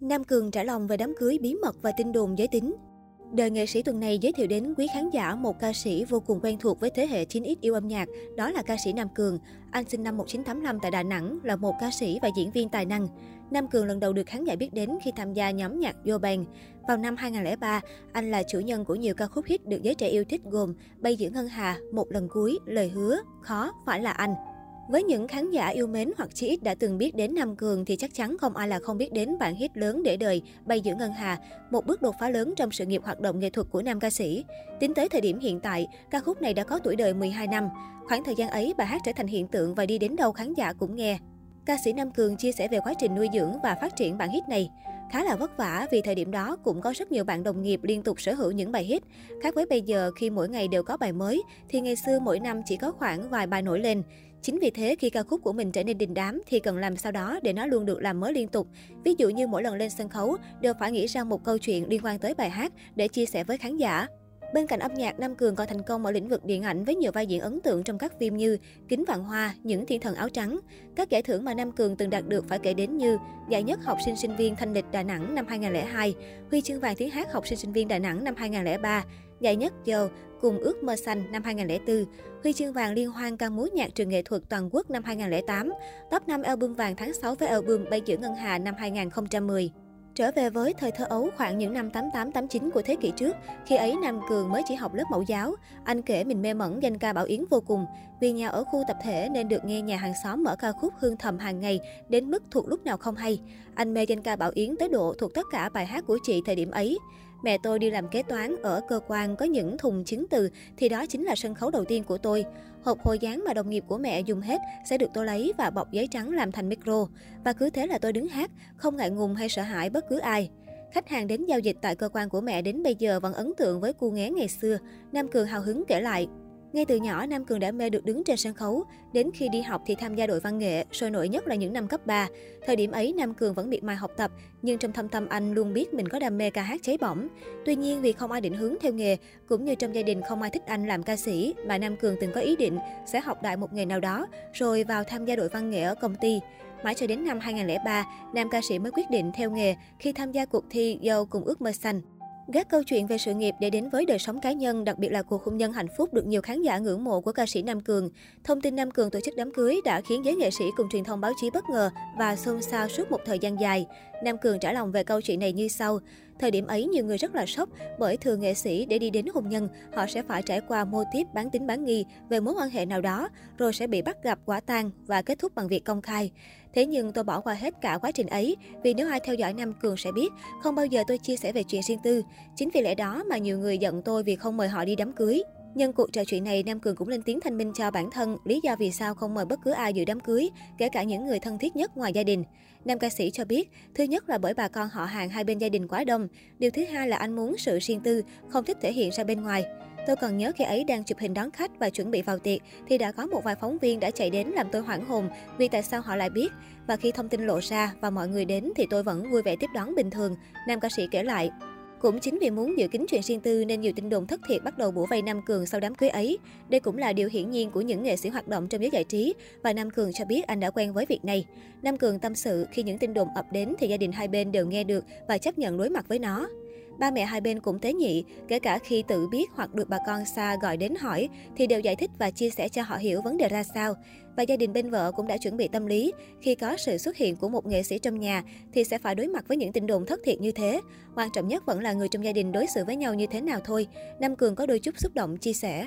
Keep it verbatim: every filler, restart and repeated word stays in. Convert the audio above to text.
Nam Cường trả lòng về đám cưới bí mật và tin đồn giới tính. Đời nghệ sĩ tuần này giới thiệu đến quý khán giả một ca sĩ vô cùng quen thuộc với thế hệ chín x yêu âm nhạc, đó là ca sĩ Nam Cường. Anh sinh năm một nghìn chín trăm tám mươi lăm tại Đà Nẵng, là một ca sĩ và diễn viên tài năng. Nam Cường lần đầu được khán giả biết đến khi tham gia nhóm nhạc Jo Band. Vào năm hai nghìn không trăm lẻ ba, anh là chủ nhân của nhiều ca khúc hit được giới trẻ yêu thích gồm Bay Giữa Ngân Hà, Một Lần Cuối, Lời Hứa, Khó, Phải Là Anh. Với những khán giả yêu mến hoặc chí ít đã từng biết đến Nam Cường thì chắc chắn không ai là không biết đến bản hit lớn để đời Bay Giữa Ngân Hà, một bước đột phá lớn trong sự nghiệp hoạt động nghệ thuật của nam ca sĩ. Tính tới thời điểm hiện tại, ca khúc này đã có tuổi đời mười hai năm. Khoảng thời gian ấy, bài hát trở thành hiện tượng và đi đến đâu khán giả cũng nghe. Ca sĩ Nam Cường chia sẻ về quá trình nuôi dưỡng và phát triển bản hit này. Khá là vất vả vì thời điểm đó cũng có rất nhiều bạn đồng nghiệp liên tục sở hữu những bài hit. Khác với bây giờ khi mỗi ngày đều có bài mới, thì ngày xưa mỗi năm chỉ có khoảng vài bài nổi lên. Chính vì thế khi ca khúc của mình trở nên đình đám thì cần làm sao đó để nó luôn được làm mới liên tục. Ví dụ như mỗi lần lên sân khấu đều phải nghĩ ra một câu chuyện liên quan tới bài hát để chia sẻ với khán giả. Bên cạnh âm nhạc, Nam Cường còn thành công ở lĩnh vực điện ảnh với nhiều vai diễn ấn tượng trong các phim như Kính Vạn Hoa, Những Thiên Thần Áo Trắng. Các giải thưởng mà Nam Cường từng đạt được phải kể đến như giải nhất học sinh sinh viên Thanh lịch Đà Nẵng năm hai nghìn không trăm lẻ hai, huy chương vàng tiếng hát học sinh sinh viên Đà Nẵng năm hai nghìn không trăm lẻ ba, giải nhất Dầu Cùng Ước Mơ Xanh năm hai nghìn không trăm lẻ bốn, huy chương vàng liên hoan ca múa nhạc trường nghệ thuật toàn quốc năm hai nghìn không trăm lẻ tám, top năm album vàng tháng sáu với album Bay Giữa Ngân Hà năm hai nghìn không trăm mười. Trở về với thời thơ ấu khoảng những năm tám tám tám chín của thế kỷ trước, khi ấy Nam Cường mới chỉ học lớp mẫu giáo. Anh kể mình mê mẩn danh ca Bảo Yến vô cùng. Vì nhà ở khu tập thể nên được nghe nhà hàng xóm mở ca khúc Hương Thầm hàng ngày, đến mức thuộc lúc nào không hay. Anh mê danh ca Bảo Yến tới độ thuộc tất cả bài hát của chị thời điểm ấy. Mẹ tôi đi làm kế toán ở cơ quan có những thùng chứng từ thì đó chính là sân khấu đầu tiên của tôi. Hộp hồi gián mà đồng nghiệp của mẹ dùng hết sẽ được tôi lấy và bọc giấy trắng làm thành micro. Và cứ thế là tôi đứng hát, không ngại ngùng hay sợ hãi bất cứ ai. Khách hàng đến giao dịch tại cơ quan của mẹ đến bây giờ vẫn ấn tượng với cu nghé ngày xưa, Nam Cường hào hứng kể lại. Ngay từ nhỏ, Nam Cường đã mê được đứng trên sân khấu. Đến khi đi học thì tham gia đội văn nghệ, sôi nổi nhất là những năm cấp ba. Thời điểm ấy, Nam Cường vẫn miệt mài học tập, nhưng trong thâm tâm anh luôn biết mình có đam mê ca hát cháy bỏng. Tuy nhiên, vì không ai định hướng theo nghề, cũng như trong gia đình không ai thích anh làm ca sĩ, mà Nam Cường từng có ý định sẽ học đại một nghề nào đó, rồi vào tham gia đội văn nghệ ở công ty. Mãi cho đến năm hai nghìn không trăm lẻ ba, nam ca sĩ mới quyết định theo nghề khi tham gia cuộc thi Dầu Cùng Ước Mơ Xanh. Gác câu chuyện về sự nghiệp để đến với đời sống cá nhân, đặc biệt là cuộc hôn nhân hạnh phúc được nhiều khán giả ngưỡng mộ của ca sĩ Nam Cường. Thông tin Nam Cường tổ chức đám cưới đã khiến giới nghệ sĩ cùng truyền thông báo chí bất ngờ và xôn xao suốt một thời gian dài. Nam Cường trả lòng về câu chuyện này như sau. Thời điểm ấy, nhiều người rất là sốc bởi thường nghệ sĩ để đi đến hôn nhân, họ sẽ phải trải qua mô típ bán tín bán nghi về mối quan hệ nào đó, rồi sẽ bị bắt gặp quả tang và kết thúc bằng việc công khai. Thế nhưng tôi bỏ qua hết cả quá trình ấy, vì nếu ai theo dõi Nam Cường sẽ biết, không bao giờ tôi chia sẻ về chuyện riêng tư. Chính vì lẽ đó mà nhiều người giận tôi vì không mời họ đi đám cưới. Nhân cuộc trò chuyện này, Nam Cường cũng lên tiếng thanh minh cho bản thân lý do vì sao không mời bất cứ ai dự đám cưới, kể cả những người thân thiết nhất ngoài gia đình. Nam ca sĩ cho biết, thứ nhất là bởi bà con họ hàng hai bên gia đình quá đông. Điều thứ hai là anh muốn sự riêng tư, không thích thể hiện ra bên ngoài. Tôi còn nhớ khi ấy đang chụp hình đón khách và chuẩn bị vào tiệc thì đã có một vài phóng viên đã chạy đến làm tôi hoảng hồn vì tại sao họ lại biết. Và khi thông tin lộ ra và mọi người đến thì tôi vẫn vui vẻ tiếp đón bình thường, nam ca sĩ kể lại. Cũng chính vì muốn giữ kín chuyện riêng tư nên nhiều tin đồn thất thiệt bắt đầu bủa vây Nam Cường sau đám cưới ấy. Đây cũng là điều hiển nhiên của những nghệ sĩ hoạt động trong giới giải trí và Nam Cường cho biết anh đã quen với việc này. Nam Cường tâm sự khi những tin đồn ập đến thì gia đình hai bên đều nghe được và chấp nhận đối mặt với nó. Ba mẹ hai bên cũng tế nhị, kể cả khi tự biết hoặc được bà con xa gọi đến hỏi thì đều giải thích và chia sẻ cho họ hiểu vấn đề ra sao. Và gia đình bên vợ cũng đã chuẩn bị tâm lý, khi có sự xuất hiện của một nghệ sĩ trong nhà thì sẽ phải đối mặt với những tin đồn thất thiệt như thế. Quan trọng nhất vẫn là người trong gia đình đối xử với nhau như thế nào thôi, Nam Cường có đôi chút xúc động chia sẻ.